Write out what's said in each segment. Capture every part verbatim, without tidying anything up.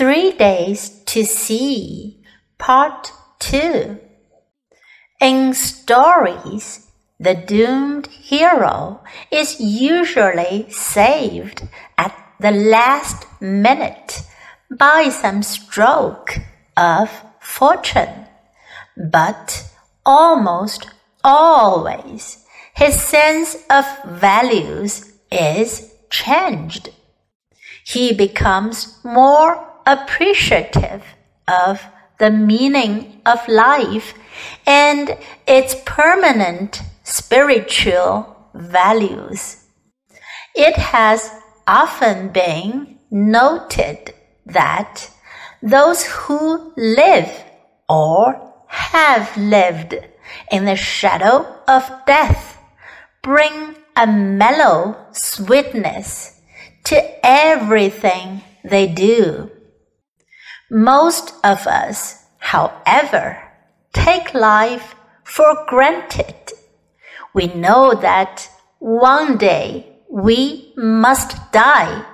Three Days to See, Part two. In stories, the doomed hero is usually saved at the last minute by some stroke of fortune, but almost always his sense of values is changed. He becomes more appreciative of the meaning of life and its permanent spiritual values. It has often been noted that those who live or have lived in the shadow of death bring a mellow sweetness to everything they do. Most of us, however, take life for granted. We know that one day we must die,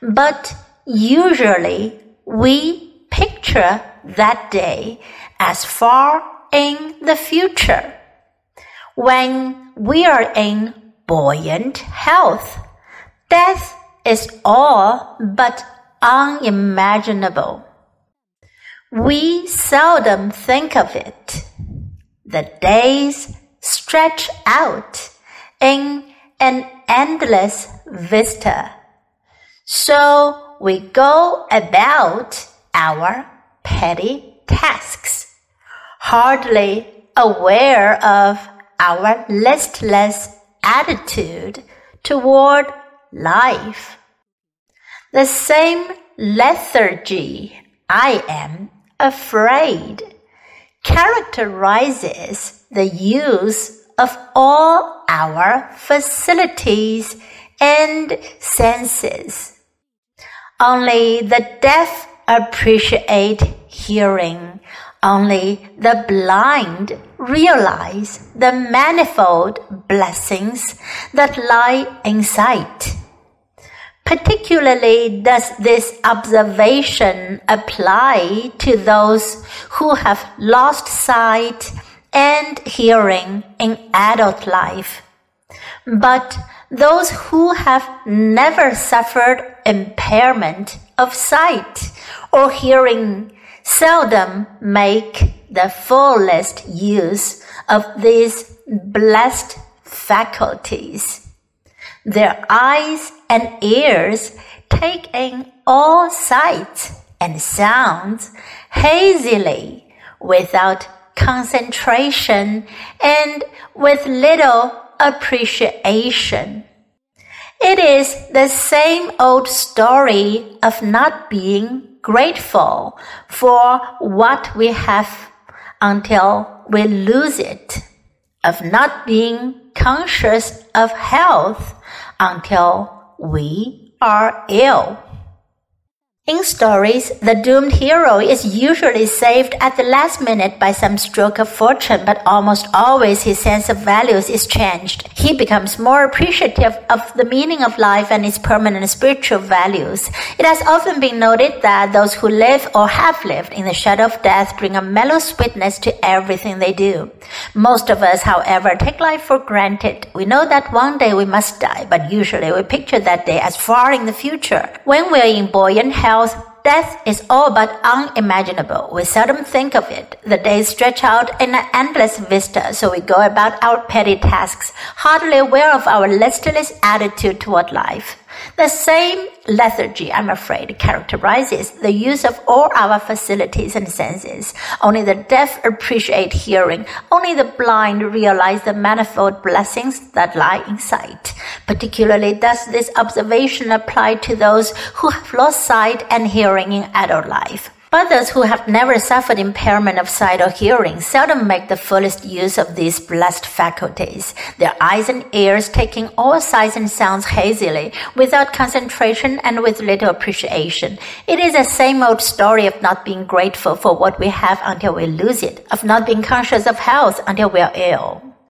but usually we picture that day as far in the future. When we are in buoyant health, death is all but unimaginable. We seldom think of it. The days stretch out in an endless vista. So we go about our petty tasks, hardly aware of our listless attitude toward life. The same lethargy, I am afraid, characterizes the use of all our facilities and senses. Only the deaf appreciate hearing. Only the blind realize the manifold blessings that lie in sight. Particularly does this observation apply to those who have lost sight and hearing in adult life. But those who have never suffered impairment of sight or hearing seldom make the fullest use of these blessed faculties.Their eyes and ears take in all sights and sounds hazily, without concentration and with little appreciation. It is the same old story of not being grateful for what we have until we lose it, of not being conscious of health until we are ill. In stories, the doomed hero is usually saved at the last minute by some stroke of fortune, but almost always his sense of values is changed. He becomes more appreciative of the meaning of life and its permanent spiritual values. It has often been noted that those who live or have lived in the shadow of death bring a mellow sweetness to everything they do. Most of us, however, take life for granted. We know that one day we must die, but usually we picture that day as far in the future. When we are in buoyant health, death is all but unimaginable. We seldom think of it. The days stretch out in an endless vista, so we go about our petty tasks, hardly aware of our listless attitude toward life. The same lethargy, I'm afraid, characterizes the use of all our facilities and senses. Only the deaf appreciate hearing. Only the blind realize the manifold blessings that lie in sight. Particularly does this observation apply to those who have lost sight and hearing in adult life. But those who have never suffered impairment of sight or hearing seldom make the fullest use of these blessed faculties. Their eyes and ears take in all sights and sounds hazily, without concentration and with little appreciation. It is the same old story of not being grateful for what we have until we lose it, of not being conscious of health until we are ill.